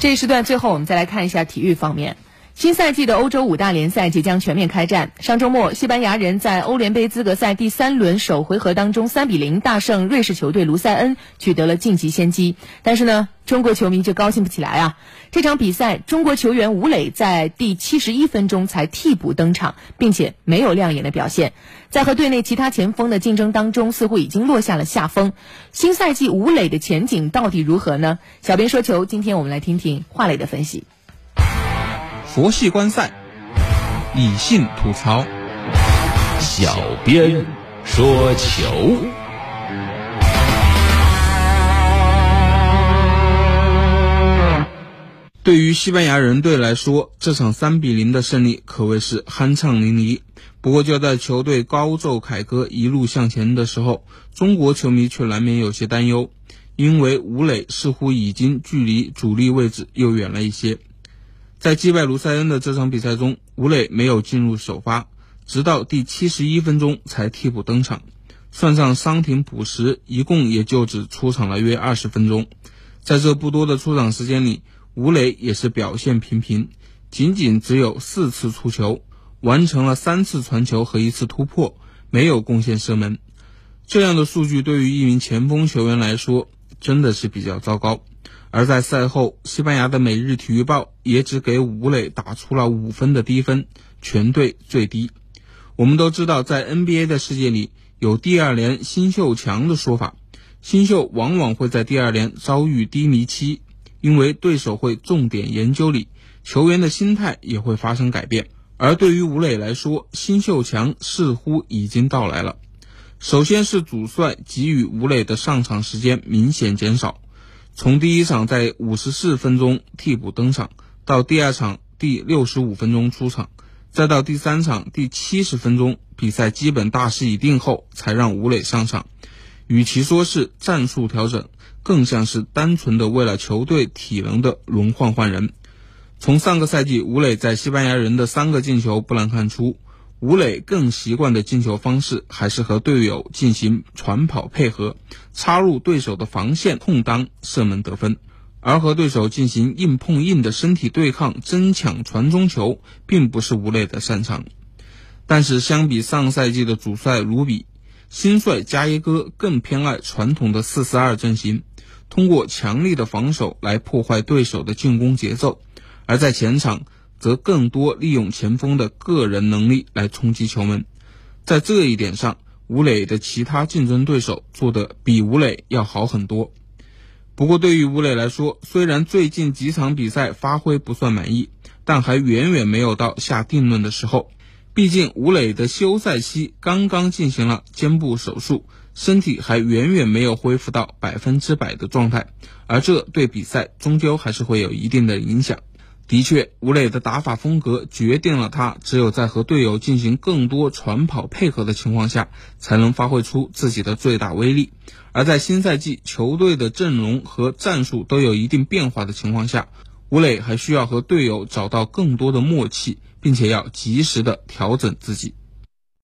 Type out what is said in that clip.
这一时段最后我们再来看一下体育方面。新赛季的欧洲五大联赛即将全面开战。上周末，西班牙人在欧联杯资格赛第三轮首回合当中3-0大胜瑞士球队卢塞恩，取得了晋级先机。但是呢，中国球迷就高兴不起来啊！这场比赛，中国球员吴磊在第71分钟才替补登场，并且没有亮眼的表现，在和队内其他前锋的竞争当中，似乎已经落下了下风。新赛季吴磊的前景到底如何呢？小编说球，今天我们来听听华磊的分析。佛系观赛，理性吐槽。小编说球。对于西班牙人队来说，这场3-0的胜利可谓是酣畅淋漓。不过就在球队高奏凯歌一路向前的时候，中国球迷却难免有些担忧，因为吴磊似乎已经距离主力位置又远了一些。在击败卢塞恩的这场比赛中，吴磊没有进入首发，直到第71分钟才替补登场，算上伤停补时，一共也就只出场了约20分钟。在这不多的出场时间里，吴磊也是表现平平，仅仅只有4次出球，完成了3次传球和1次突破，没有贡献射门。这样的数据对于一名前锋球员来说真的是比较糟糕。而在赛后，西班牙的《每日体育报》也只给吴磊打出了5分的低分，全队最低。我们都知道，在 NBA 的世界里有第二年新秀强的说法，新秀往往会在第二年遭遇低迷期，因为对手会重点研究你，球员的心态也会发生改变。而对于吴磊来说，新秀强似乎已经到来了。首先是主帅给予吴磊的上场时间明显减少，从第一场在54分钟替补登场，到第二场第65分钟出场，再到第三场第70分钟，比赛基本大势已定后才让吴磊上场。与其说是战术调整，更像是单纯的为了球队体能的轮换人。从上个赛季吴磊在西班牙人的3个进球不难看出，吴磊更习惯的进球方式还是和队友进行传跑配合，插入对手的防线空当射门得分，而和对手进行硬碰硬的身体对抗争抢传中球并不是吴磊的擅长。但是相比上赛季的主帅卢比，新帅加耶戈更偏爱传统的4-4-2阵型，通过强力的防守来破坏对手的进攻节奏，而在前场则更多利用前锋的个人能力来冲击球门。在这一点上，吴磊的其他竞争对手做得比吴磊要好很多。不过对于吴磊来说，虽然最近几场比赛发挥不算满意，但还远远没有到下定论的时候。毕竟吴磊的休赛期刚刚进行了肩部手术，身体还远远没有恢复到100%的状态，而这对比赛终究还是会有一定的影响。的确，吴磊的打法风格决定了他只有在和队友进行更多传跑配合的情况下，才能发挥出自己的最大威力。而在新赛季球队的阵容和战术都有一定变化的情况下，吴磊还需要和队友找到更多的默契，并且要及时的调整自己。